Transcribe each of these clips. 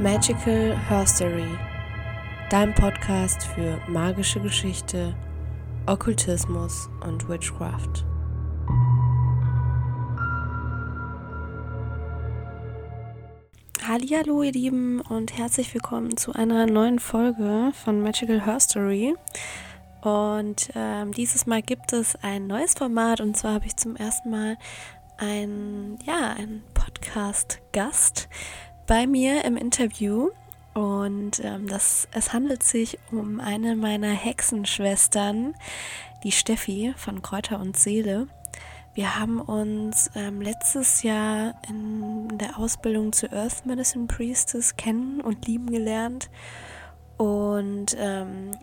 Magical Herstory, dein Podcast für magische Geschichte, Okkultismus und Witchcraft. Hallihallo ihr Lieben und herzlich willkommen zu einer neuen Folge von Magical Herstory. Und dieses Mal gibt es ein neues Format und zwar habe ich zum ersten Mal einen Podcast-Gast bei mir im Interview und es handelt sich um eine meiner Hexenschwestern, die Steffi von Kräuter und Seele. Wir haben uns letztes Jahr in der Ausbildung zur Earth Medicine Priestess kennen und lieben gelernt. Und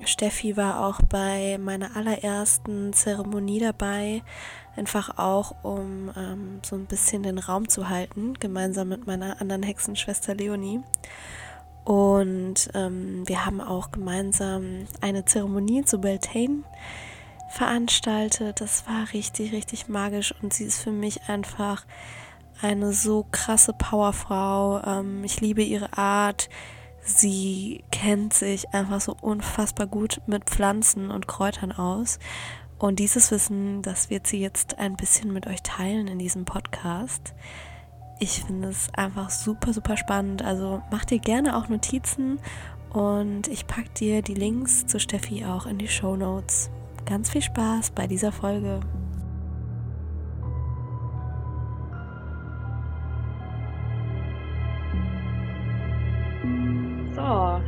Steffi war auch bei meiner allerersten Zeremonie dabei, einfach auch, um so ein bisschen den Raum zu halten, gemeinsam mit meiner anderen Hexenschwester Leonie. Und wir haben auch gemeinsam eine Zeremonie zu Beltane veranstaltet. Das war richtig, richtig magisch und sie ist für mich einfach eine so krasse Powerfrau. Ich liebe ihre Art. Sie kennt sich einfach so unfassbar gut mit Pflanzen und Kräutern aus. Und dieses Wissen, das wird sie jetzt ein bisschen mit euch teilen in diesem Podcast. Ich finde es einfach super, super spannend. Also mach dir gerne auch Notizen und ich packe dir die Links zu Steffi auch in die Shownotes. Ganz viel Spaß bei dieser Folge. So,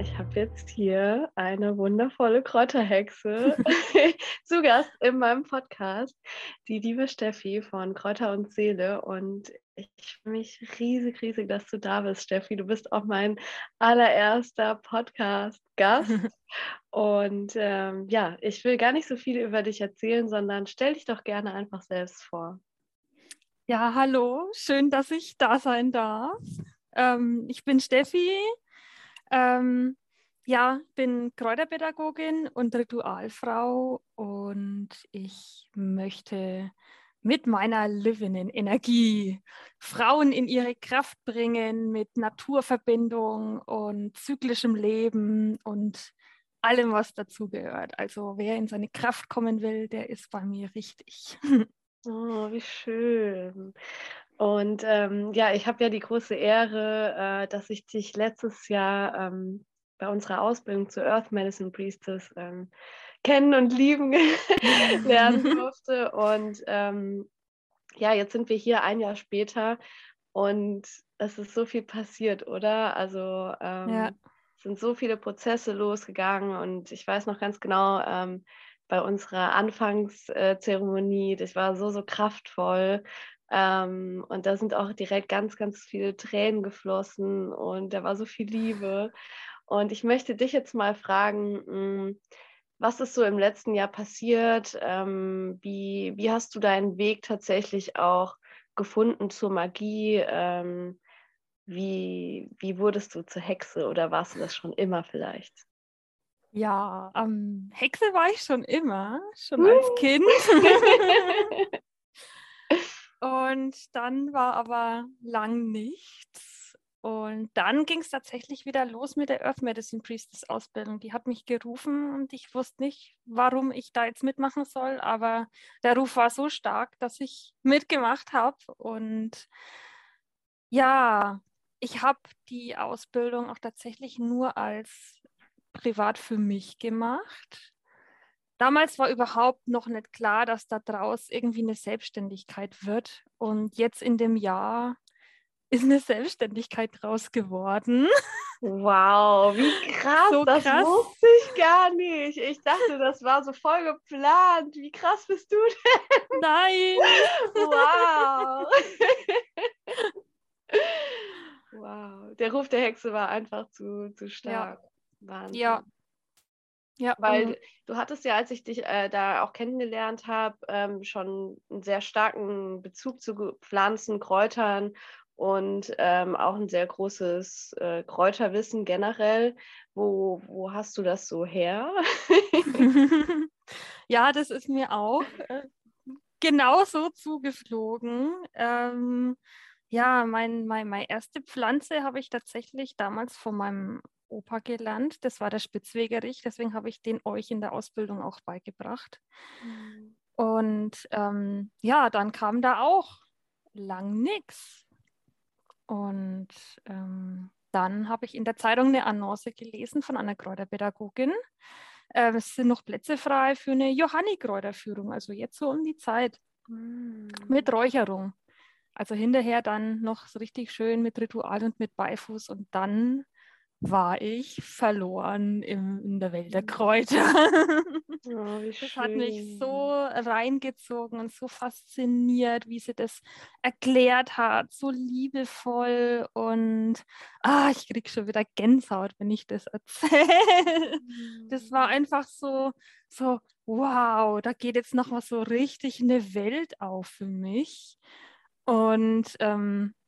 ich habe jetzt hier eine wundervolle Kräuterhexe zu Gast in meinem Podcast, die liebe Steffi von Kräuter und Seele. Und ich freue mich riesig, dass du da bist, Steffi. Du bist auch mein allererster Podcast-Gast. Und ich will gar nicht so viel über dich erzählen, sondern stell dich doch gerne einfach selbst vor. Ja, hallo. Schön, dass ich da sein darf. Ich bin Steffi. Bin Kräuterpädagogin und Ritualfrau und ich möchte mit meiner livinen Energie Frauen in ihre Kraft bringen, mit Naturverbindung und zyklischem Leben und allem, was dazugehört. Also wer in seine Kraft kommen will, der ist bei mir richtig. Oh, wie schön. Und ich habe ja die große Ehre, dass ich dich letztes Jahr bei unserer Ausbildung zur Earth Medicine Priestess kennen und lieben lernen durfte. Und jetzt sind wir hier ein Jahr später und es ist so viel passiert, oder? Also sind so viele Prozesse losgegangen und ich weiß noch ganz genau, bei unserer Anfangszeremonie, das war so kraftvoll. Und da sind auch direkt ganz viele Tränen geflossen und da war so viel Liebe. Und ich möchte dich jetzt mal fragen, was ist so im letzten Jahr passiert? Wie hast du deinen Weg tatsächlich auch gefunden zur Magie? Wie wurdest du zur Hexe oder warst du das schon immer vielleicht? Ja, Hexe war ich schon immer, als Kind. Und dann war aber lang nichts. Und dann ging es tatsächlich wieder los mit der Earth Medicine Priestess Ausbildung. Die hat mich gerufen und ich wusste nicht, warum ich da jetzt mitmachen soll. Aber der Ruf war so stark, dass ich mitgemacht habe. Und ja, ich habe die Ausbildung auch tatsächlich nur als privat für mich gemacht. Damals war überhaupt noch nicht klar, dass da draus irgendwie eine Selbstständigkeit wird. Und jetzt in dem Jahr ist eine Selbstständigkeit draus geworden. Wow, wie krass, so das krass. Wusste ich gar nicht. Ich dachte, das war so voll geplant. Wie krass bist du denn? Nein. Wow. Wow, der Ruf der Hexe war einfach zu stark. Ja. Wahnsinn. Ja. Ja, weil du hattest ja, als ich dich da auch kennengelernt habe, schon einen sehr starken Bezug zu Pflanzen, Kräutern und auch ein sehr großes Kräuterwissen generell. Wo hast du das so her? Ja, das ist mir auch genauso zugeflogen. Ja, meine erste Pflanze habe ich tatsächlich damals von meinem Opa gelernt. Das war der Spitzwegerich, deswegen habe ich den euch in der Ausbildung auch beigebracht. Mhm. Und ja, dann kam da auch lang nichts. Und dann habe ich in der Zeitung eine Annonce gelesen von einer Kräuterpädagogin. Es sind noch Plätze frei für eine Johannikräuterführung, also jetzt so um die Zeit, mit Räucherung. Also hinterher dann noch so richtig schön mit Ritual und mit Beifuß. Und dann war ich verloren in der Welt der Kräuter. Oh, wie schön. Das hat mich so reingezogen und so fasziniert, wie sie das erklärt hat, so liebevoll. Und ich kriege schon wieder Gänsehaut, wenn ich das erzähle. Das war einfach so, wow, da geht jetzt nochmal so richtig eine Welt auf für mich. Und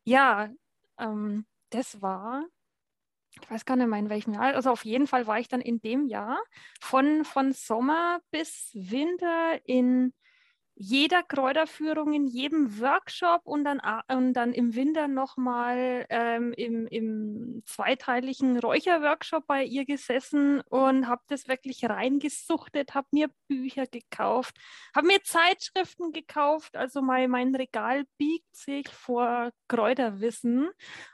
das war, ich weiß gar nicht mehr in welchem Jahr, also auf jeden Fall war ich dann in dem Jahr von Sommer bis Winter in jeder Kräuterführung, in jedem Workshop und dann im Winter nochmal im zweiteiligen Räucherworkshop bei ihr gesessen und habe das wirklich reingesuchtet, habe mir Bücher gekauft, habe mir Zeitschriften gekauft, also mein Regal biegt sich vor Kräuterwissen,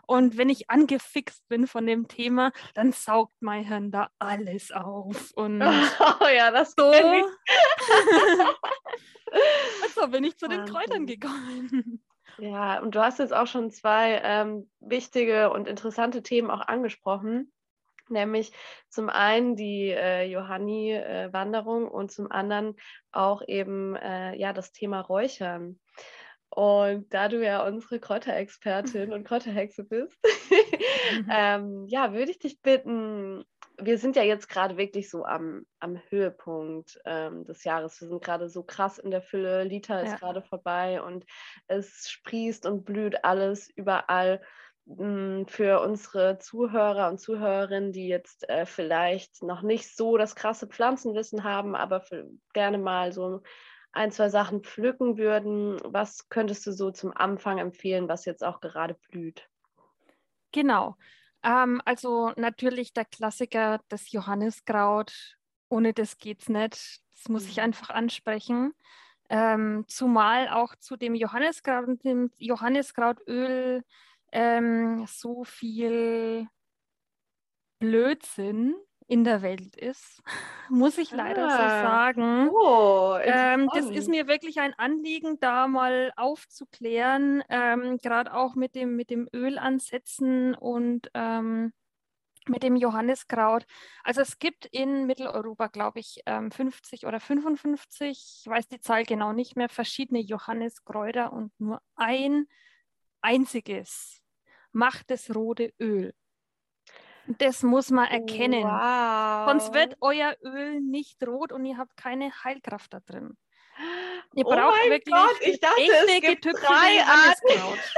und wenn ich angefixt bin von dem Thema, dann saugt mein Hirn da alles auf. Und oh ja, das so. Und so bin ich zu den Kräutern gekommen. Ja, und du hast jetzt auch schon zwei wichtige und interessante Themen auch angesprochen, nämlich zum einen die Johanni-Wanderung und zum anderen auch eben das Thema Räuchern. Und da du ja unsere Kräuterexpertin und Kräuterhexe bist, würde ich dich bitten, wir sind ja jetzt gerade wirklich so am Höhepunkt des Jahres. Wir sind gerade so krass in der Fülle. Lita ist gerade vorbei und es sprießt und blüht alles überall. Für unsere Zuhörer und Zuhörerinnen, die jetzt vielleicht noch nicht so das krasse Pflanzenwissen haben, aber gerne mal so ein, zwei Sachen pflücken würden, was könntest du so zum Anfang empfehlen, was jetzt auch gerade blüht? Genau. Also natürlich der Klassiker, das Johanneskraut. Ohne das geht's nicht. Das muss ich einfach ansprechen. Zumal auch zu dem Johanneskraut und dem Johanneskrautöl so viel Blödsinn in der Welt ist, muss ich leider so sagen. Oh, das ist mir wirklich ein Anliegen, da mal aufzuklären, gerade auch mit dem Ölansetzen und mit dem Johanniskraut. Also es gibt in Mitteleuropa, glaube ich, 50 oder 55, ich weiß die Zahl genau nicht mehr, verschiedene Johanniskräuter und nur ein einziges macht das rote Öl. Das muss man erkennen. Wow. Sonst wird euer Öl nicht rot und ihr habt keine Heilkraft da drin. Ihr braucht wirklich echte, getüpfelte Johanniskraut.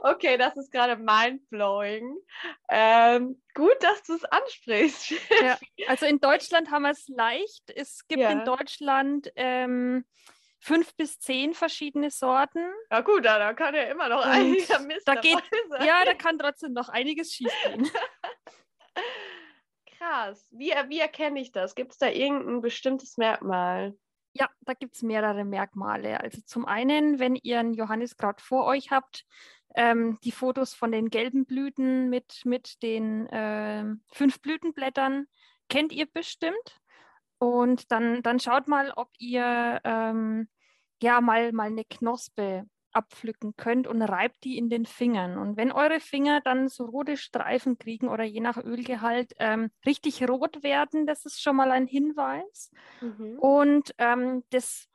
Okay, das ist gerade mindblowing. Gut, dass du es ansprichst. Ja, also in Deutschland haben wir es leicht. Es gibt in Deutschland 5 bis 10 verschiedene Sorten. Na gut, da kann ja immer noch einiger Mist dabei sein. Ja, da kann trotzdem noch einiges schiefgehen. Krass. Wie erkenne ich das? Gibt es da irgendein bestimmtes Merkmal? Ja, da gibt es mehrere Merkmale. Also zum einen, wenn ihr ein Johanniskraut vor euch habt, die Fotos von den gelben Blüten mit den 5 Blütenblättern kennt ihr bestimmt. Und dann schaut mal, ob ihr mal eine Knospe abpflücken könnt und reibt die in den Fingern. Und wenn eure Finger dann so rote Streifen kriegen oder je nach Ölgehalt richtig rot werden, das ist schon mal ein Hinweis. Mhm. Und das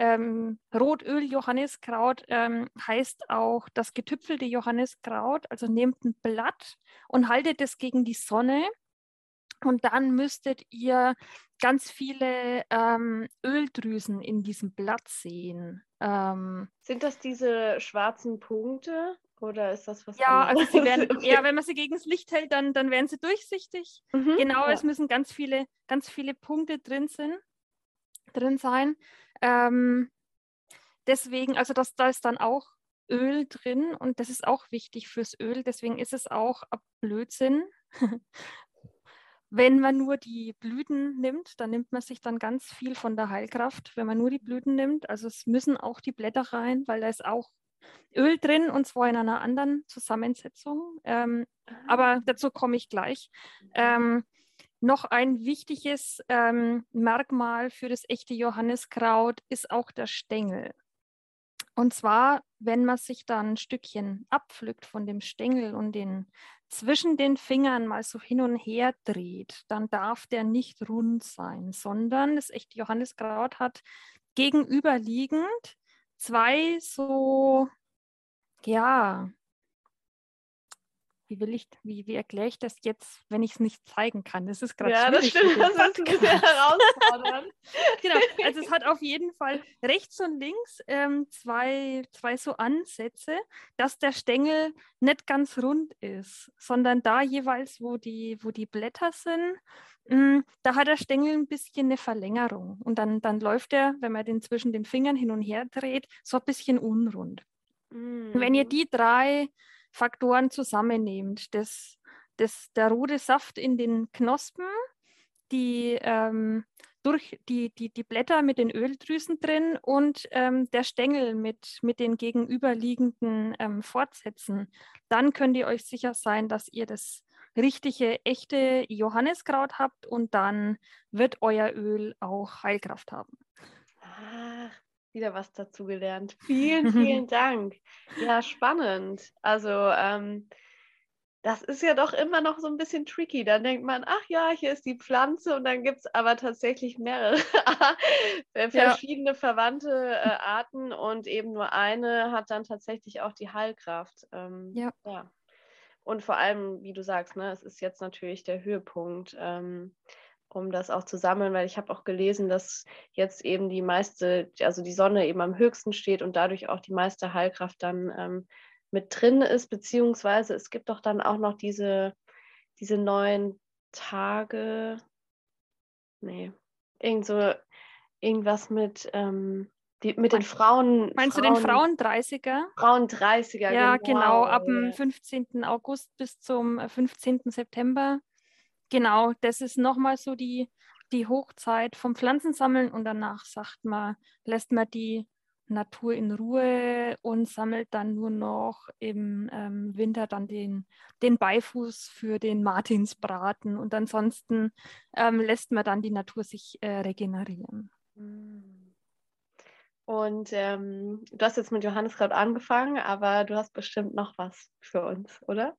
Rotöl Johanniskraut heißt auch das getüpfelte Johanniskraut. Also nehmt ein Blatt und haltet es gegen die Sonne. Und dann müsstet ihr ganz viele Öldrüsen in diesem Blatt sehen. Sind das diese schwarzen Punkte oder ist das was anderes? Also sie werden, wenn man sie gegen das Licht hält, dann werden sie durchsichtig. Mhm, genau, es müssen ganz viele Punkte drin sein. Deswegen, also da ist dann auch Öl drin und das ist auch wichtig fürs Öl, deswegen ist es auch Blödsinn. Wenn man nur die Blüten nimmt, dann nimmt man sich dann ganz viel von der Heilkraft, wenn man nur die Blüten nimmt. Also es müssen auch die Blätter rein, weil da ist auch Öl drin und zwar in einer anderen Zusammensetzung. Aber dazu komme ich gleich. Noch ein wichtiges Merkmal für das echte Johanneskraut ist auch der Stängel. Und zwar, wenn man sich dann ein Stückchen abpflückt von dem Stängel und den zwischen den Fingern mal so hin und her dreht, dann darf der nicht rund sein, sondern das echte Johanneskraut hat gegenüberliegend zwei so, ja, wie erkläre ich das jetzt, wenn ich es nicht zeigen kann? Das ist gerade schwierig. Ja, das stimmt, das ist sehr herausfordernd. Genau, also es hat auf jeden Fall rechts und links zwei so Ansätze, dass der Stängel nicht ganz rund ist, sondern da jeweils, wo die Blätter sind, da hat der Stängel ein bisschen eine Verlängerung. Und dann läuft er, wenn man den zwischen den Fingern hin und her dreht, so ein bisschen unrund. Mm. Wenn ihr die drei Faktoren zusammennehmt. Der rote Saft in den Knospen, durch die Blätter mit den Öldrüsen drin und der Stängel mit den gegenüberliegenden Fortsätzen. Dann könnt ihr euch sicher sein, dass ihr das richtige, echte Johanneskraut habt und dann wird euer Öl auch Heilkraft haben. Ach. Wieder was dazu gelernt. Vielen, vielen Dank. Ja, spannend. Also das ist ja doch immer noch so ein bisschen tricky. Dann denkt man, ach ja, hier ist die Pflanze und dann gibt es aber tatsächlich mehrere verschiedene verwandte Arten und eben nur eine hat dann tatsächlich auch die Heilkraft. Ja. Und vor allem, wie du sagst, ne, es ist jetzt natürlich der Höhepunkt, um das auch zu sammeln, weil ich habe auch gelesen, dass jetzt eben die Sonne eben am höchsten steht und dadurch auch die meiste Heilkraft dann mit drin ist, beziehungsweise es gibt doch dann auch noch diese 9 Tage, irgendwas mit... den Frauen... Meinst du den Frauen-30er? Frauen-30er, ja, genau, ab dem 15. August bis zum 15. September. Genau, das ist nochmal so die Hochzeit vom Pflanzensammeln und danach lässt man die Natur in Ruhe und sammelt dann nur noch im Winter dann den Beifuß für den Martinsbraten und ansonsten lässt man dann die Natur sich regenerieren. Und du hast jetzt mit Johanneskraut angefangen, aber du hast bestimmt noch was für uns, oder?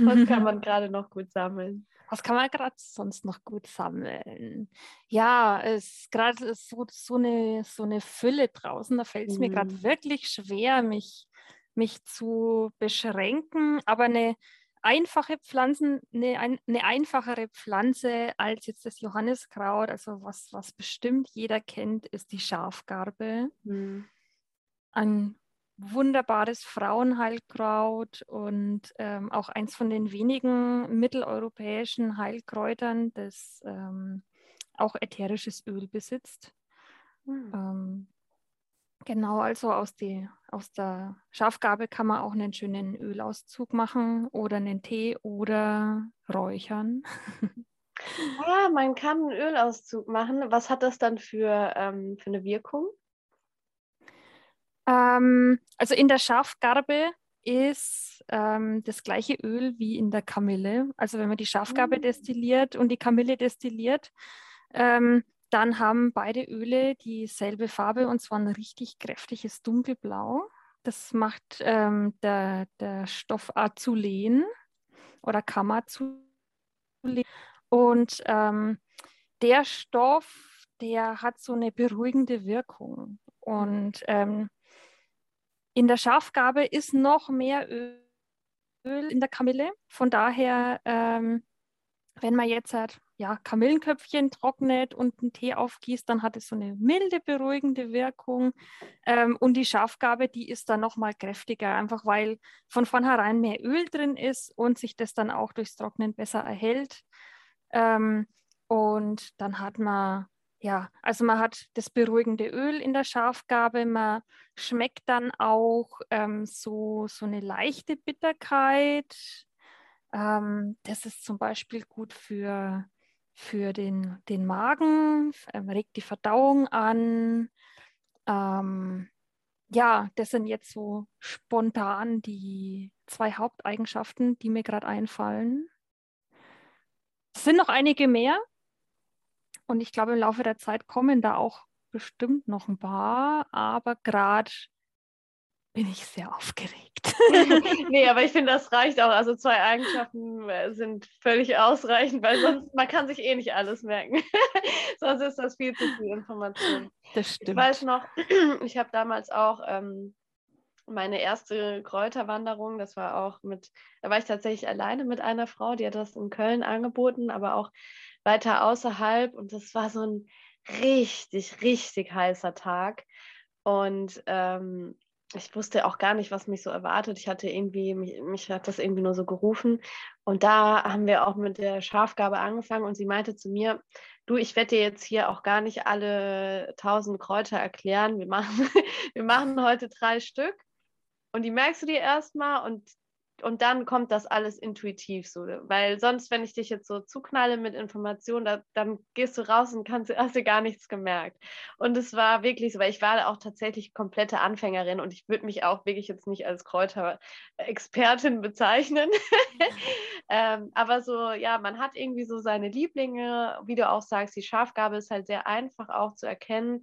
Was kann man gerade noch gut sammeln? Was kann man gerade sonst noch gut sammeln? Ja, es gerade ist so eine Fülle draußen, da fällt es mir gerade wirklich schwer, mich zu beschränken, aber eine einfachere Pflanze als jetzt das Johanneskraut, also was bestimmt jeder kennt, ist die Schafgarbe. Mhm. Ein wunderbares Frauenheilkraut und auch eins von den wenigen mitteleuropäischen Heilkräutern, das auch ätherisches Öl besitzt. Mhm. Genau, also aus der Schafgarbe kann man auch einen schönen Ölauszug machen oder einen Tee oder räuchern. Ja, man kann einen Ölauszug machen. Was hat das dann für eine Wirkung? Also in der Schafgarbe ist das gleiche Öl wie in der Kamille. Also wenn man die Schafgarbe destilliert und die Kamille destilliert, dann haben beide Öle dieselbe Farbe und zwar ein richtig kräftiges Dunkelblau. Das macht der Stoff Azulen oder Kamazulen. Und der Stoff, der hat so eine beruhigende Wirkung. Und in der Schafgarbe ist noch mehr Öl in der Kamille. Von daher, wenn man jetzt hat, Kamillenköpfchen trocknet und einen Tee aufgießt, dann hat es so eine milde, beruhigende Wirkung. Und die Schafgarbe, die ist dann nochmal kräftiger, einfach weil von vornherein mehr Öl drin ist und sich das dann auch durchs Trocknen besser erhält. Und dann hat man ja, also man hat das beruhigende Öl in der Schafgarbe, man schmeckt dann auch so eine leichte Bitterkeit. Das ist zum Beispiel gut für den Magen, regt die Verdauung an. Ja, das sind jetzt so spontan die zwei Haupteigenschaften, die mir gerade einfallen. Es sind noch einige mehr und ich glaube, im Laufe der Zeit kommen da auch bestimmt noch ein paar, aber gerade bin ich sehr aufgeregt. Nee, aber ich finde, das reicht auch. Also zwei Eigenschaften sind völlig ausreichend, weil sonst, man kann sich eh nicht alles merken. Sonst ist das viel zu viel Information. Das stimmt. Ich weiß noch, ich habe damals auch meine erste Kräuterwanderung, das war auch da war ich tatsächlich alleine mit einer Frau, die hat das in Köln angeboten, aber auch weiter außerhalb, und das war so ein richtig, richtig heißer Tag. Und ich wusste auch gar nicht, was mich so erwartet. Ich hatte irgendwie, mich hat das irgendwie nur so gerufen. Und da haben wir auch mit der Schafgarbe angefangen und sie meinte zu mir: Du, ich werde dir jetzt hier auch gar nicht alle 1000 Kräuter erklären. Wir machen heute 3 Stück und die merkst du dir erstmal und dann kommt das alles intuitiv so. Weil sonst, wenn ich dich jetzt so zuknalle mit Informationen, dann gehst du raus und hast dir gar nichts gemerkt. Und es war wirklich so, weil ich war auch tatsächlich komplette Anfängerin und ich würde mich auch wirklich jetzt nicht als Kräuterexpertin bezeichnen. Aber so, ja, man hat irgendwie so seine Lieblinge, wie du auch sagst, die Schafgarbe ist halt sehr einfach auch zu erkennen,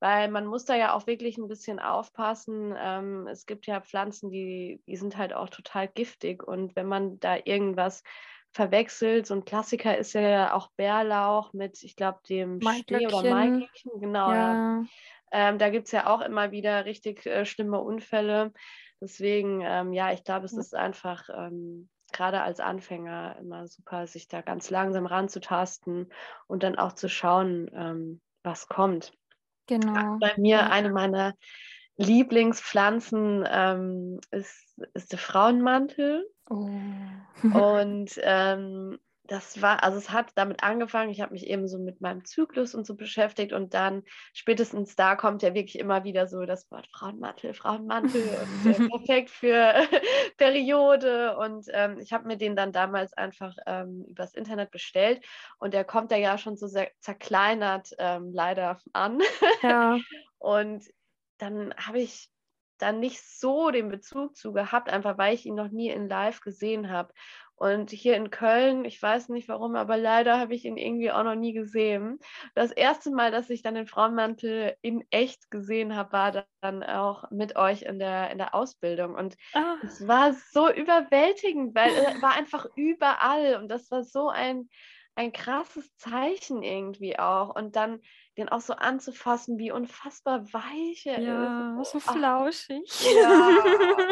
weil man muss da ja auch wirklich ein bisschen aufpassen. Es gibt ja Pflanzen, die sind halt auch total giftig. Und wenn man da irgendwas verwechselt, so ein Klassiker ist ja auch Bärlauch mit, ich glaube, dem Steh oder Maiglöckchen. Genau. Ja. Da gibt es ja auch immer wieder richtig schlimme Unfälle. Deswegen, ja, ich glaube, es ist einfach gerade als Anfänger immer super, sich da ganz langsam ranzutasten und dann auch zu schauen, was kommt. Genau. Bei mir eine meiner Lieblingspflanzen ist der Frauenmantel. Oh. Und das war, also es hat damit angefangen, ich habe mich eben so mit meinem Zyklus und so beschäftigt und dann spätestens da kommt ja wirklich immer wieder so das Wort Frauenmantel und perfekt für Periode und ich habe mir den dann damals einfach übers Internet bestellt und der kommt da ja schon so sehr zerkleinert leider an. Ja. Und dann habe ich dann nicht so den Bezug zu gehabt, einfach weil ich ihn noch nie in live gesehen habe. Und hier in Köln, ich weiß nicht warum, aber leider habe ich ihn irgendwie auch noch nie gesehen. Das erste Mal, dass ich dann den Frauenmantel in echt gesehen habe, war dann auch mit euch in der Ausbildung. Und es war so überwältigend, weil er war einfach überall. Und das war so ein krasses Zeichen irgendwie auch. Und dann den auch so anzufassen, wie unfassbar weich er ist. Ja, so flauschig. Ja,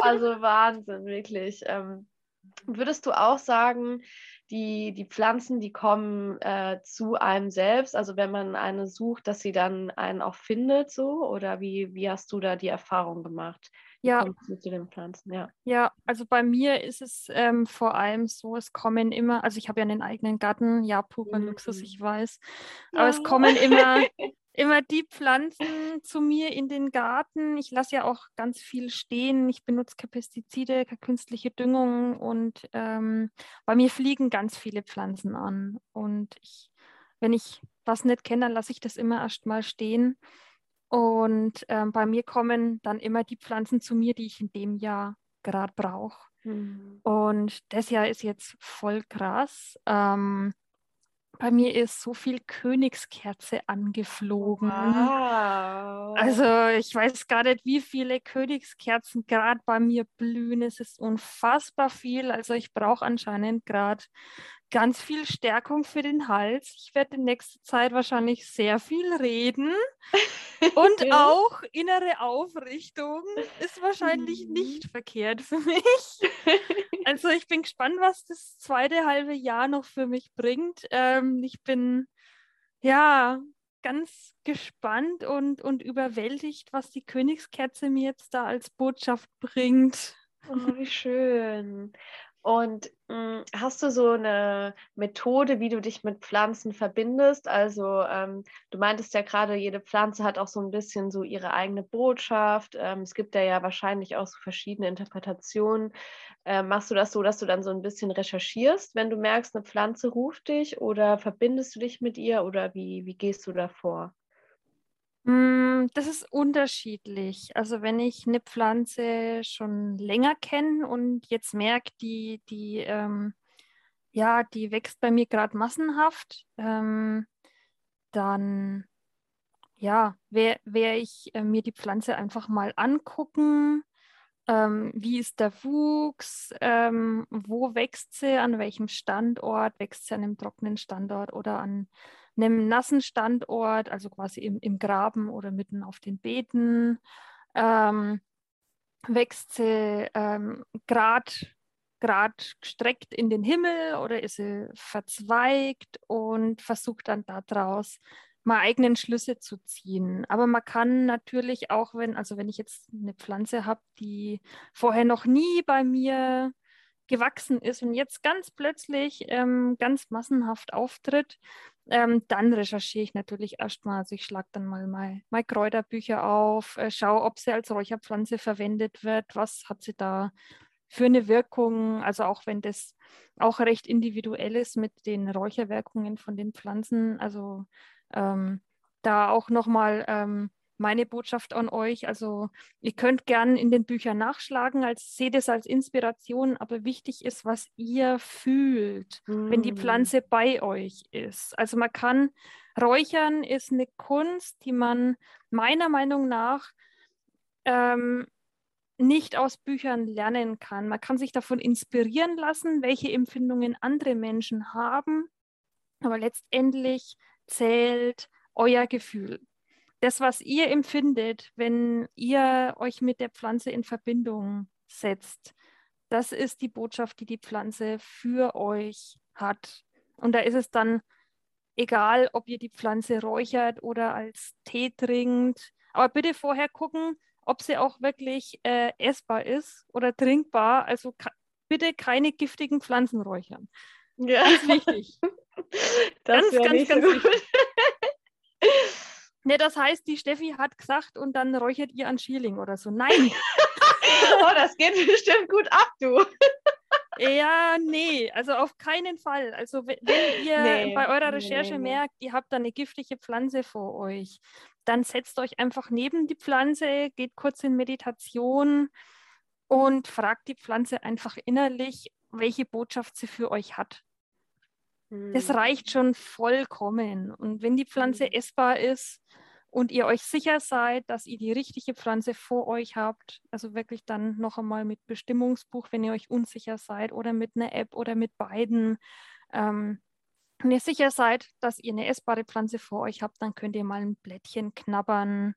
also Wahnsinn, wirklich. Würdest du auch sagen, die Pflanzen, die kommen zu einem selbst, also wenn man eine sucht, dass sie dann einen auch findet, so? Oder wie hast du da die Erfahrung gemacht? Ja. Zu den Pflanzen? Ja, also bei mir ist es vor allem so, es kommen immer, also ich habe ja einen eigenen Garten, ja, purer Luxus, ich weiß, aber es kommen immer die Pflanzen zu mir in den Garten. Ich lasse ja auch ganz viel stehen, ich benutze keine Pestizide, keine künstliche Düngung und bei mir fliegen ganz viele Pflanzen an und wenn ich was nicht kenne, dann lasse ich das immer erst mal stehen. Und bei mir kommen dann immer die Pflanzen zu mir, die ich in dem Jahr gerade brauche. Mhm. Und das Jahr ist jetzt voll krass. Bei mir ist so viel Königskerze angeflogen. Wow. Also ich weiß gar nicht, wie viele Königskerzen gerade bei mir blühen. Es ist unfassbar viel. Also ich brauche anscheinend gerade ganz viel Stärkung für den Hals. Ich werde in nächster Zeit wahrscheinlich sehr viel reden. Und auch innere Aufrichtung ist wahrscheinlich nicht verkehrt für mich. Also ich bin gespannt, was das zweite halbe Jahr noch für mich bringt. Ich bin ja ganz gespannt und überwältigt, was die Königskerze mir jetzt da als Botschaft bringt. Oh, wie schön. Und hast du so eine Methode, wie du dich mit Pflanzen verbindest? Also du meintest ja gerade, jede Pflanze hat auch so ein bisschen so ihre eigene Botschaft. Es gibt ja wahrscheinlich auch so verschiedene Interpretationen. Machst du das so, dass du dann so ein bisschen recherchierst, wenn du merkst, eine Pflanze ruft dich, oder verbindest du dich mit ihr, oder wie gehst du da vor? Das ist unterschiedlich. Also wenn ich eine Pflanze schon länger kenne und jetzt merke, die wächst bei mir gerade massenhaft, dann werde ich mir die Pflanze einfach mal angucken. Wie ist der Wuchs? Wo wächst sie? An welchem Standort? Wächst sie an einem trockenen Standort oder an einem nassen Standort, also quasi im Graben oder mitten auf den Beeten? Wächst sie grad gestreckt in den Himmel oder ist sie verzweigt? Und versucht dann daraus mal eigenen Schlüsse zu ziehen. Aber man kann natürlich auch, wenn ich jetzt eine Pflanze habe, die vorher noch nie bei mir gewachsen ist und jetzt ganz plötzlich ganz massenhaft auftritt, dann recherchiere ich natürlich erstmal. Also ich schlage dann mal meine Kräuterbücher auf, schaue, ob sie als Räucherpflanze verwendet wird, was hat sie da für eine Wirkung. Also auch wenn das auch recht individuell ist mit den Räucherwirkungen von den Pflanzen, also da auch nochmal meine Botschaft an euch. Also ihr könnt gern in den Büchern nachschlagen, seht es als Inspiration, aber wichtig ist, was ihr fühlt, wenn die Pflanze bei euch ist. Also man kann, Räuchern ist eine Kunst, die man meiner Meinung nach nicht aus Büchern lernen kann. Man kann sich davon inspirieren lassen, welche Empfindungen andere Menschen haben, aber letztendlich zählt euer Gefühl. Das, was ihr empfindet, wenn ihr euch mit der Pflanze in Verbindung setzt, das ist die Botschaft, die die Pflanze für euch hat. Und da ist es dann egal, ob ihr die Pflanze räuchert oder als Tee trinkt. Aber bitte vorher gucken, ob sie auch wirklich essbar ist oder trinkbar. Also bitte keine giftigen Pflanzen räuchern. Ja. Ganz wichtig. Das ganz so gut. Ne, das heißt, die Steffi hat gesagt, und dann räuchert ihr an Schierling oder so. Nein. Oh, das geht bestimmt gut ab, du. Ja, nee, also auf keinen Fall. Also wenn ihr bei eurer Recherche merkt, ihr habt da eine giftige Pflanze vor euch, dann setzt euch einfach neben die Pflanze, geht kurz in Meditation und fragt die Pflanze einfach innerlich, welche Botschaft sie für euch hat. Das reicht schon vollkommen. Und wenn die Pflanze essbar ist und ihr euch sicher seid, dass ihr die richtige Pflanze vor euch habt, also wirklich dann noch einmal mit Bestimmungsbuch, wenn ihr euch unsicher seid, oder mit einer App oder mit beiden, wenn ihr sicher seid, dass ihr eine essbare Pflanze vor euch habt, dann könnt ihr mal ein Blättchen knabbern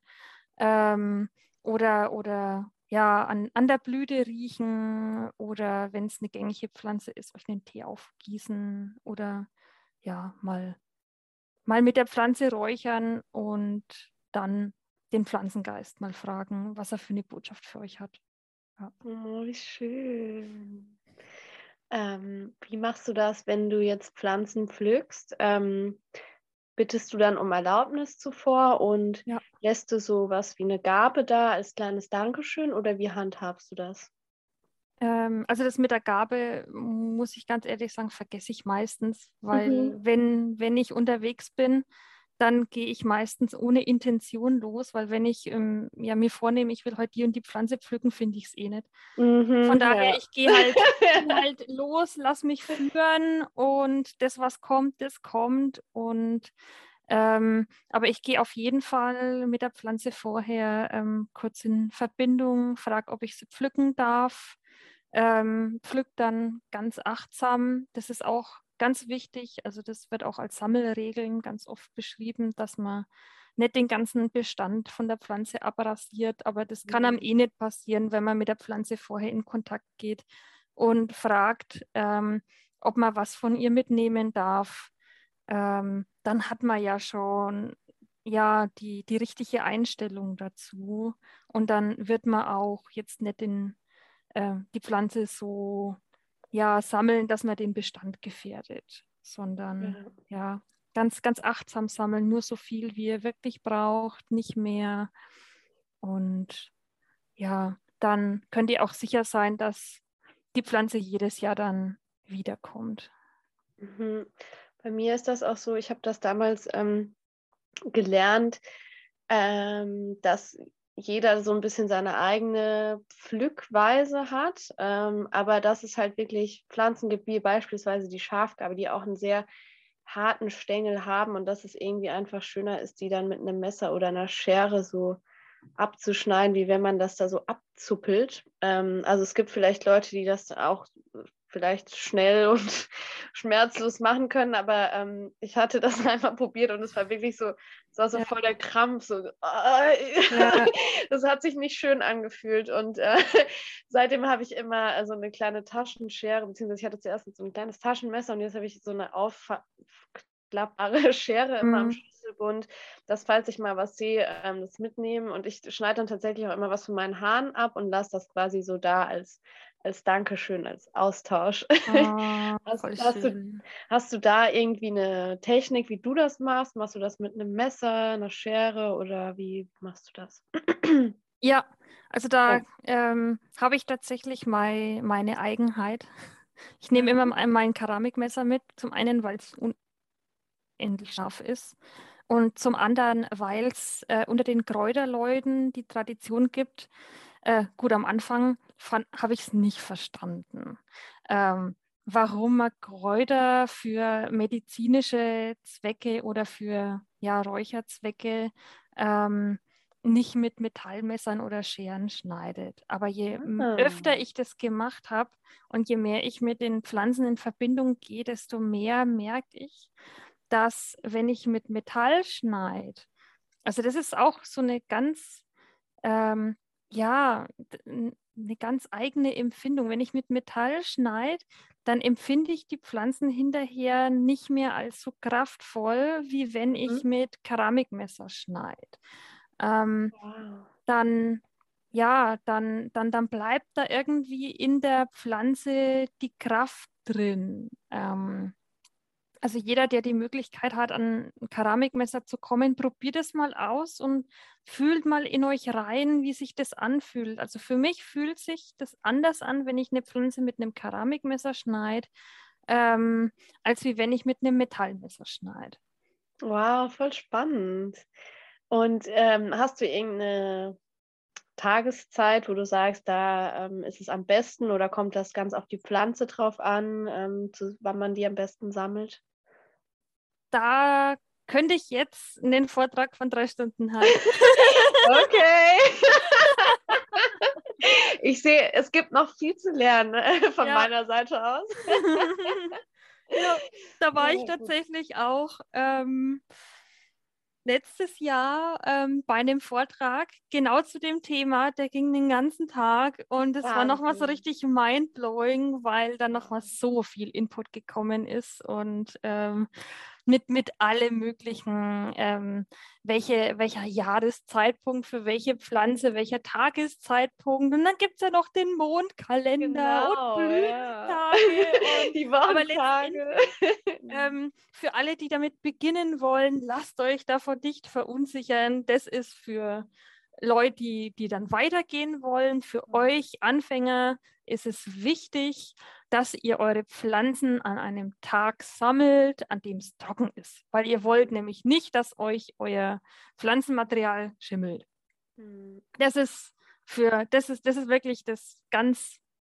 oder an der Blüte riechen, oder wenn es eine gängige Pflanze ist, euch einen Tee aufgießen oder mal mit der Pflanze räuchern und dann den Pflanzengeist mal fragen, was er für eine Botschaft für euch hat. Ja. Oh, wie schön. Wie machst du das, wenn du jetzt Pflanzen pflückst? Bittest du dann um Erlaubnis zuvor und lässt du sowas wie eine Gabe da als kleines Dankeschön, oder wie handhabst du das? Also das mit der Gabe, muss ich ganz ehrlich sagen, vergesse ich meistens, weil wenn ich unterwegs bin, dann gehe ich meistens ohne Intention los, weil wenn ich mir vornehme, ich will heute die und die Pflanze pflücken, finde ich es eh nicht. Von daher, ich gehe halt los, lass mich führen, und das, was kommt, das kommt. Und aber ich gehe auf jeden Fall mit der Pflanze vorher kurz in Verbindung, frage, ob ich sie pflücken darf, pflück dann ganz achtsam. Das ist auch ganz wichtig, also das wird auch als Sammelregeln ganz oft beschrieben, dass man nicht den ganzen Bestand von der Pflanze abrasiert, aber das kann einem eh nicht passieren, wenn man mit der Pflanze vorher in Kontakt geht und fragt, ob man was von ihr mitnehmen darf. Dann hat man ja schon die richtige Einstellung dazu, und dann wird man auch jetzt nicht die Pflanze so ja, sammeln, dass man den Bestand gefährdet, sondern ja, ganz, ganz achtsam sammeln, nur so viel, wie ihr wirklich braucht, nicht mehr. Und ja, dann könnt ihr auch sicher sein, dass die Pflanze jedes Jahr dann wiederkommt. Mhm. Bei mir ist das auch so, ich habe das damals gelernt, dass jeder so ein bisschen seine eigene Pflückweise hat, aber dass es halt wirklich Pflanzen gibt, wie beispielsweise die Schafgarbe, die auch einen sehr harten Stängel haben und dass es irgendwie einfach schöner ist, die dann mit einem Messer oder einer Schere so abzuschneiden, wie wenn man das da so abzuppelt. Also es gibt vielleicht Leute, die das auch vielleicht schnell und schmerzlos machen können, aber ich hatte das einmal probiert und es war wirklich so, es war so voll der Krampf, so, das hat sich nicht schön angefühlt und seitdem habe ich immer so eine kleine Taschenschere, beziehungsweise ich hatte zuerst so ein kleines Taschenmesser und jetzt habe ich so eine aufklappbare Schere immer am Schlüsselbund, dass falls ich mal was sehe, das mitnehmen und ich schneide dann tatsächlich auch immer was von meinen Haaren ab und lasse das quasi so da als Dankeschön, als Austausch. Oh, hast du da irgendwie eine Technik, wie du das machst? Machst du das mit einem Messer, einer Schere oder wie machst du das? Ja, also da habe ich tatsächlich meine Eigenheit. Ich nehme immer mein Keramikmesser mit, zum einen, weil es unendlich scharf ist und zum anderen, weil es unter den Kräuterleuten die Tradition gibt. Gut, am Anfang habe ich es nicht verstanden, warum man Kräuter für medizinische Zwecke oder für Räucherzwecke nicht mit Metallmessern oder Scheren schneidet. Aber je öfter ich das gemacht habe und je mehr ich mit den Pflanzen in Verbindung gehe, desto mehr merke ich, dass wenn ich mit Metall schneide, also das ist auch so eine ganz... eine ganz eigene Empfindung. Wenn ich mit Metall schneide, dann empfinde ich die Pflanzen hinterher nicht mehr als so kraftvoll, wie wenn ich mit Keramikmesser schneide. Dann bleibt da irgendwie in der Pflanze die Kraft drin. Also jeder, der die Möglichkeit hat, an ein Keramikmesser zu kommen, probiert es mal aus und fühlt mal in euch rein, wie sich das anfühlt. Also für mich fühlt sich das anders an, wenn ich eine Pflanze mit einem Keramikmesser schneide, als wie wenn ich mit einem Metallmesser schneide. Wow, voll spannend. Und hast du irgendeine Tageszeit, wo du sagst, da ist es am besten oder kommt das ganz auf die Pflanze drauf an, wann man die am besten sammelt? Da könnte ich jetzt einen Vortrag von 3 Stunden halten. Okay. Ich sehe, es gibt noch viel zu lernen von meiner Seite aus. Ja, da war ich tatsächlich auch letztes Jahr bei einem Vortrag genau zu dem Thema, der ging den ganzen Tag und es war nochmal so richtig mindblowing, weil dann nochmal so viel Input gekommen ist und mit allem möglichen, welcher Jahreszeitpunkt für welche Pflanze, welcher Tageszeitpunkt und dann gibt es ja noch den Mondkalender und Blütentage und die Wochentage. Für alle, die damit beginnen wollen, lasst euch davon nicht verunsichern. Das ist für Leute, die dann weitergehen wollen. Für euch Anfänger ist es wichtig, dass ihr eure Pflanzen an einem Tag sammelt, an dem es trocken ist, weil ihr wollt nämlich nicht, dass euch euer Pflanzenmaterial schimmelt. Das ist wirklich das ganz,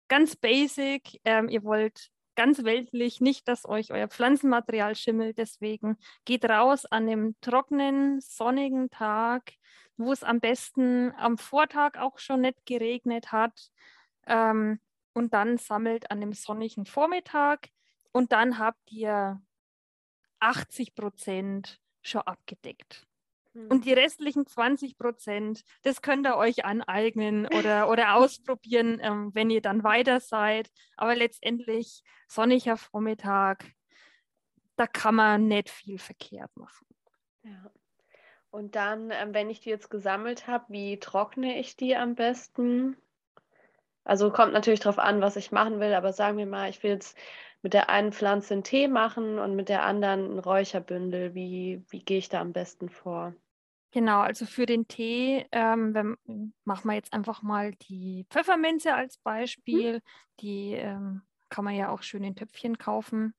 ganz basic. Ihr wollt ganz weltlich nicht, dass euch euer Pflanzenmaterial schimmelt. Deswegen geht raus an einem trockenen, sonnigen Tag, wo es am besten am Vortag auch schon nicht geregnet hat. Und dann sammelt an einem sonnigen Vormittag und dann habt ihr 80% schon abgedeckt. Und die restlichen 20%, das könnt ihr euch aneignen oder ausprobieren, wenn ihr dann weiter seid. Aber letztendlich sonniger Vormittag, da kann man nicht viel verkehrt machen. Ja. Und dann, wenn ich die jetzt gesammelt habe, wie trockne ich die am besten? Also kommt natürlich darauf an, was ich machen will, aber sagen wir mal, ich will jetzt mit der einen Pflanze einen Tee machen und mit der anderen ein Räucherbündel. Wie gehe ich da am besten vor? Genau, also für den Tee machen wir jetzt einfach mal die Pfefferminze als Beispiel. Die kann man ja auch schön in Töpfchen kaufen.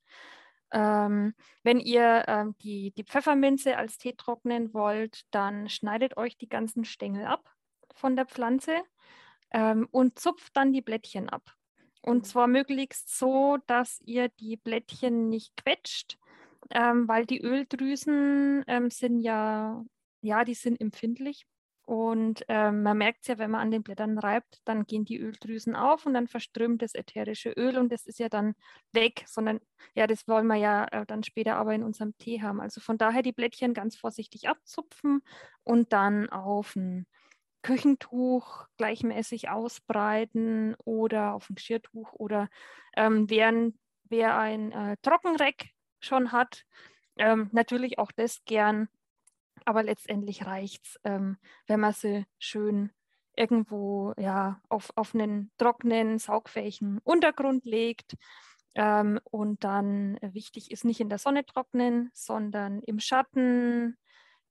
Wenn ihr die Pfefferminze als Tee trocknen wollt, dann schneidet euch die ganzen Stängel ab von der Pflanze und zupft dann die Blättchen ab. Und zwar möglichst so, dass ihr die Blättchen nicht quetscht, weil die Öldrüsen die sind empfindlich. Und man merkt es ja, wenn man an den Blättern reibt, dann gehen die Öldrüsen auf und dann verströmt das ätherische Öl und das ist ja dann weg, sondern ja, das wollen wir ja dann später aber in unserem Tee haben. Also von daher die Blättchen ganz vorsichtig abzupfen und dann auf ein Küchentuch gleichmäßig ausbreiten oder auf ein Geschirrtuch oder wer ein Trockenreck schon hat, natürlich auch das gern. Aber letztendlich reicht es, wenn man sie schön irgendwo auf einen trockenen, saugfähigen Untergrund legt. Und dann wichtig ist, nicht in der Sonne trocknen, sondern im Schatten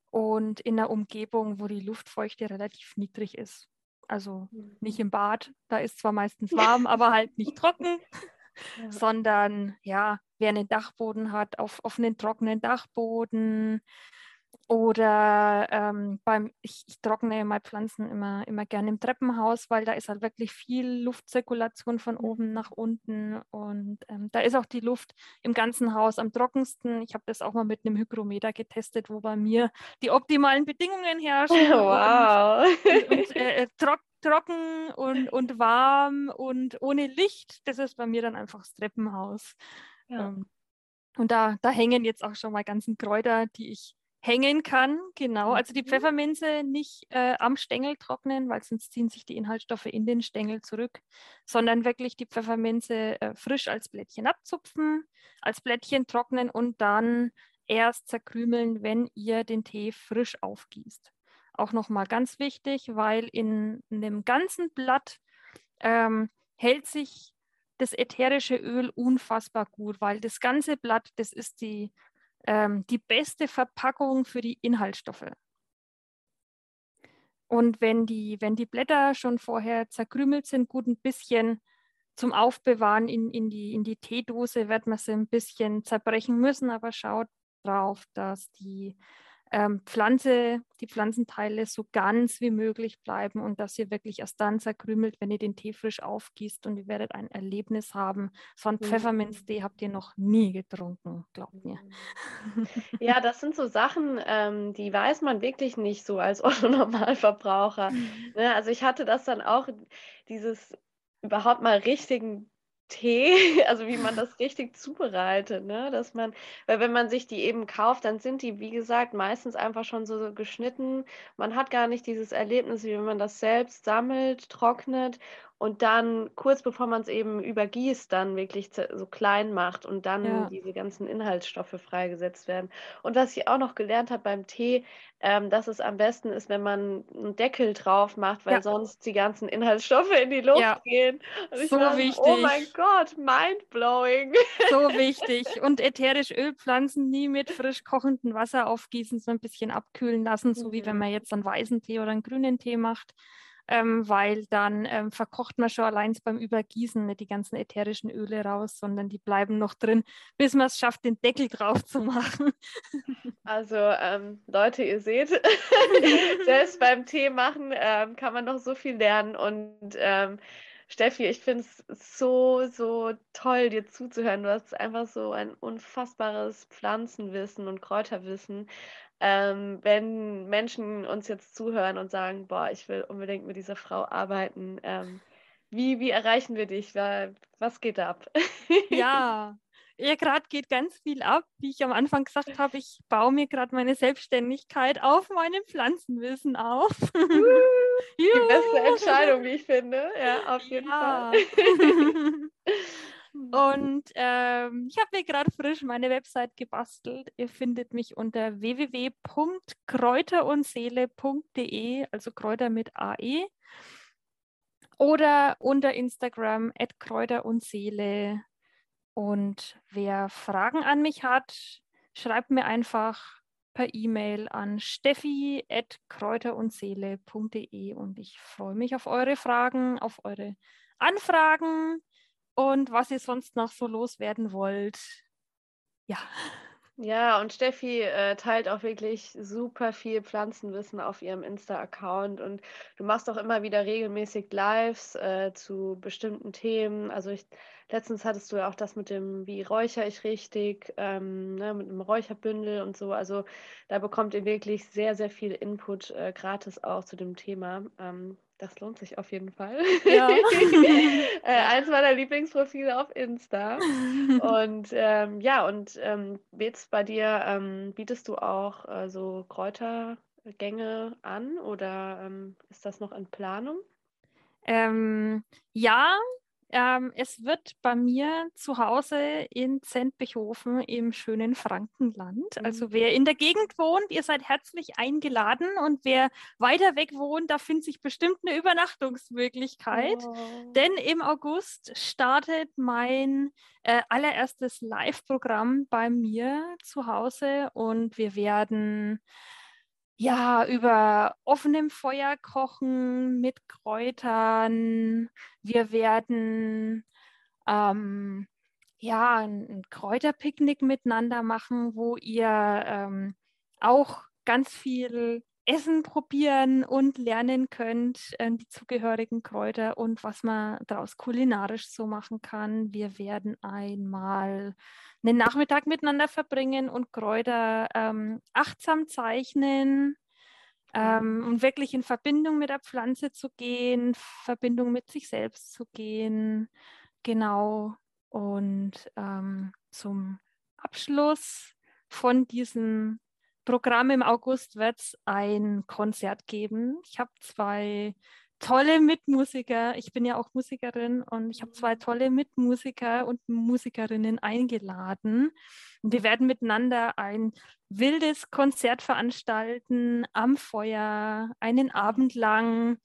und in einer Umgebung, wo die Luftfeuchte relativ niedrig ist. Also nicht im Bad, da ist zwar meistens warm, aber halt nicht trocken. Ja. Sondern wer einen Dachboden hat, auf einen trockenen Dachboden. Oder ich trockne meine Pflanzen immer gerne im Treppenhaus, weil da ist halt wirklich viel Luftzirkulation von oben nach unten und da ist auch die Luft im ganzen Haus am trockensten. Ich habe das auch mal mit einem Hygrometer getestet, wo bei mir die optimalen Bedingungen herrschen. Wow! Und trocken und warm und ohne Licht, das ist bei mir dann einfach das Treppenhaus. Ja. Und da hängen jetzt auch schon mal ganzen Kräuter, die ich hängen kann, genau. Also die Pfefferminze nicht am Stängel trocknen, weil sonst ziehen sich die Inhaltsstoffe in den Stängel zurück, sondern wirklich die Pfefferminze frisch als Blättchen abzupfen, als Blättchen trocknen und dann erst zerkrümeln, wenn ihr den Tee frisch aufgießt. Auch nochmal ganz wichtig, weil in einem ganzen Blatt hält sich das ätherische Öl unfassbar gut, weil das ganze Blatt, das ist die beste Verpackung für die Inhaltsstoffe. Und wenn die Blätter schon vorher zerkrümelt sind, gut ein bisschen zum Aufbewahren in die Teedose, wird man sie ein bisschen zerbrechen müssen, aber schaut drauf, dass die die Pflanzenteile so ganz wie möglich bleiben und dass ihr wirklich erst dann zerkrümelt, wenn ihr den Tee frisch aufgießt, und ihr werdet ein Erlebnis haben. So einen Pfefferminztee habt ihr noch nie getrunken, glaubt mir. Ja, das sind so Sachen, die weiß man wirklich nicht so als Otto-Normalverbraucher. Ne? Also ich hatte das dann auch, dieses überhaupt mal richtigen Tee, also wie man das richtig zubereitet, ne? Dass man, weil wenn man sich die eben kauft, dann sind die, wie gesagt, meistens einfach schon so geschnitten. Man hat gar nicht dieses Erlebnis, wie wenn man das selbst sammelt, trocknet und dann kurz bevor man es eben übergießt, dann wirklich so klein macht und dann diese ganzen Inhaltsstoffe freigesetzt werden. Und was ich auch noch gelernt habe beim Tee, dass es am besten ist, wenn man einen Deckel drauf macht, weil sonst die ganzen Inhaltsstoffe in die Luft gehen. Und ich war so wichtig. Oh mein Gott, mindblowing. So wichtig. Und ätherische Ölpflanzen nie mit frisch kochendem Wasser aufgießen, so ein bisschen abkühlen lassen, so wie wenn man jetzt einen weißen Tee oder einen grünen Tee macht. Weil dann verkocht man schon allein beim Übergießen nicht die ganzen ätherischen Öle raus, sondern die bleiben noch drin, bis man es schafft, den Deckel drauf zu machen. Also Leute, ihr seht, selbst beim Tee machen kann man noch so viel lernen. Und Steffi, ich finde es so, so toll, dir zuzuhören. Du hast einfach so ein unfassbares Pflanzenwissen und Kräuterwissen. Wenn Menschen uns jetzt zuhören und sagen, boah, ich will unbedingt mit dieser Frau arbeiten, wie erreichen wir dich? Was geht da ab? Ja, gerade geht ganz viel ab. Wie ich am Anfang gesagt habe, ich baue mir gerade meine Selbstständigkeit auf meinem Pflanzenwissen auf. Die beste Entscheidung, wie ich finde. Ja, auf jeden Fall. Und ich habe mir gerade frisch meine Website gebastelt. Ihr findet mich unter www.kräuterundseele.de, also Kräuter mit AE. oder unter Instagram @KräuterundSeele. Und wer Fragen an mich hat, schreibt mir einfach per E-Mail an steffi@kräuterundseele.de und ich freue mich auf eure Fragen, auf eure Anfragen und was ihr sonst noch so loswerden wollt. Ja. Ja, und Steffi teilt auch wirklich super viel Pflanzenwissen auf ihrem Insta-Account und du machst auch immer wieder regelmäßig Lives zu bestimmten Themen. Also letztens hattest du ja auch das mit dem, wie räuchere ich richtig, mit einem Räucherbündel und so. Also da bekommt ihr wirklich sehr, sehr viel Input gratis auch zu dem Thema. Das lohnt sich auf jeden Fall. Ja. Eins meiner Lieblingsprofile auf Insta. Und jetzt bei dir bietest du auch so Kräutergänge an oder ist das noch in Planung? Es wird bei mir zu Hause in Zentbechhofen im schönen Frankenland. Also wer in der Gegend wohnt, ihr seid herzlich eingeladen und wer weiter weg wohnt, da findet sich bestimmt eine Übernachtungsmöglichkeit. Oh. Denn im August startet mein allererstes Live-Programm bei mir zu Hause und wir werden über offenem Feuer kochen mit Kräutern. Wir werden ein Kräuterpicknick miteinander machen, wo ihr auch ganz viel Essen probieren und lernen könnt, die zugehörigen Kräuter und was man daraus kulinarisch so machen kann. Wir werden einmal einen Nachmittag miteinander verbringen und Kräuter achtsam zeichnen, um wirklich in Verbindung mit der Pflanze zu gehen, Verbindung mit sich selbst zu gehen. Genau. Und zum Abschluss von diesem Programm im August wird es ein Konzert geben. Ich habe zwei tolle Mitmusiker. Ich bin ja auch Musikerin und ich habe zwei tolle Mitmusiker und Musikerinnen eingeladen. Und wir werden miteinander ein wildes Konzert veranstalten am Feuer, einen Abend lang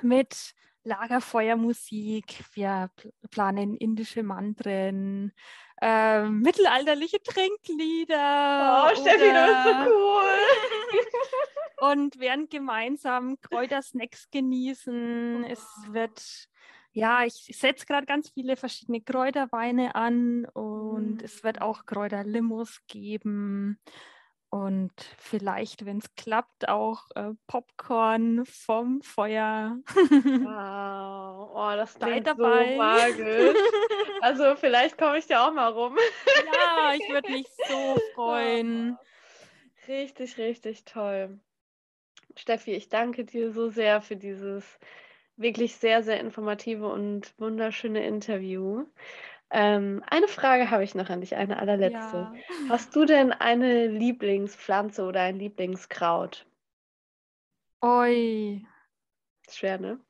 mit Lagerfeuermusik, wir planen indische Mantren, mittelalterliche Trinklieder. Oh, Steffi, das ist so cool! Und werden gemeinsam Kräutersnacks genießen. Es wird, ich setze gerade ganz viele verschiedene Kräuterweine an und es wird auch Kräuterlimos geben. Und vielleicht, wenn es klappt, auch Popcorn vom Feuer. Wow, das klingt so magisch. Also vielleicht komme ich da auch mal rum. Ja, ich würde mich so freuen. Richtig, richtig toll. Steffi, ich danke dir so sehr für dieses wirklich sehr, sehr informative und wunderschöne Interview. Eine Frage habe ich noch an dich, eine allerletzte. Ja. Hast du denn eine Lieblingspflanze oder ein Lieblingskraut? Oi. Schwer, ne?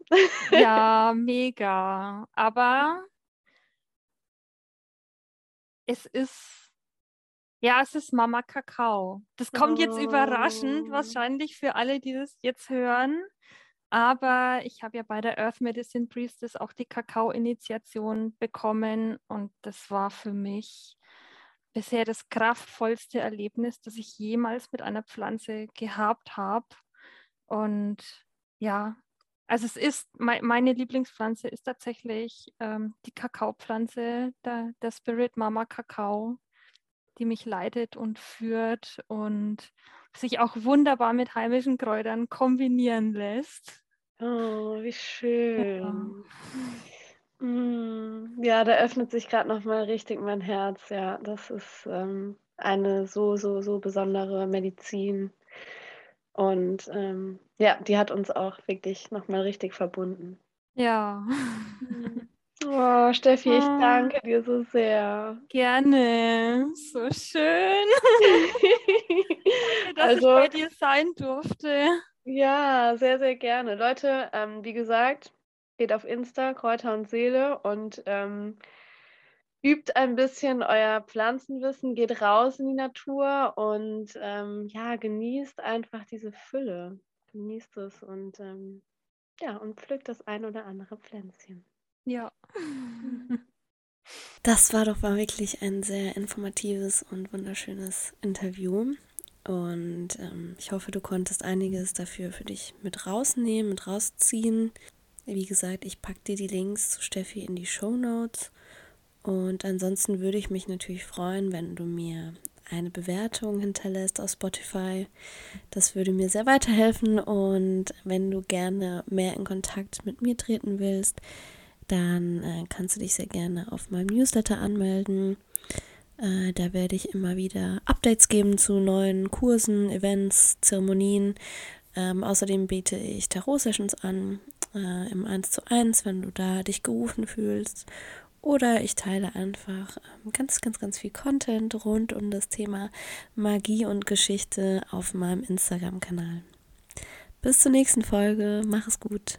Ja, mega. Aber es ist Mama Kakao. Das kommt jetzt überraschend wahrscheinlich für alle, die das jetzt hören. Aber ich habe ja bei der Earth Medicine Priestess auch die Kakao-Initiation bekommen und das war für mich bisher das kraftvollste Erlebnis, das ich jemals mit einer Pflanze gehabt habe. Und es ist, meine Lieblingspflanze ist tatsächlich die Kakaopflanze, der Spirit Mama Kakao, die mich leitet und führt und sich auch wunderbar mit heimischen Kräutern kombinieren lässt. Oh, wie schön. Ja, da öffnet sich gerade nochmal richtig mein Herz. Ja, das ist eine so, so, so besondere Medizin. Und die hat uns auch wirklich nochmal richtig verbunden. Ja. Oh, Steffi, ich danke dir so sehr. Gerne, so schön, dass ich bei dir sein durfte. Ja, sehr, sehr gerne. Leute, wie gesagt, geht auf Insta, Kräuter und Seele und übt ein bisschen euer Pflanzenwissen, geht raus in die Natur und genießt einfach diese Fülle. Genießt es und Ja, und pflückt das ein oder andere Pflänzchen. Ja. Das war doch mal wirklich ein sehr informatives und wunderschönes Interview. Und ich hoffe, du konntest einiges dafür für dich mit rausnehmen, mit rausziehen. Wie gesagt, ich packe dir die Links zu Steffi in die Shownotes. Und ansonsten würde ich mich natürlich freuen, wenn du mir eine Bewertung hinterlässt auf Spotify. Das würde mir sehr weiterhelfen. Und wenn du gerne mehr in Kontakt mit mir treten willst, dann kannst du dich sehr gerne auf meinem Newsletter anmelden. Da werde ich immer wieder Updates geben zu neuen Kursen, Events, Zeremonien. Außerdem biete ich Tarot-Sessions an im 1:1, wenn du da dich gerufen fühlst. Oder ich teile einfach ganz, ganz, ganz viel Content rund um das Thema Magie und Geschichte auf meinem Instagram-Kanal. Bis zur nächsten Folge. Mach es gut.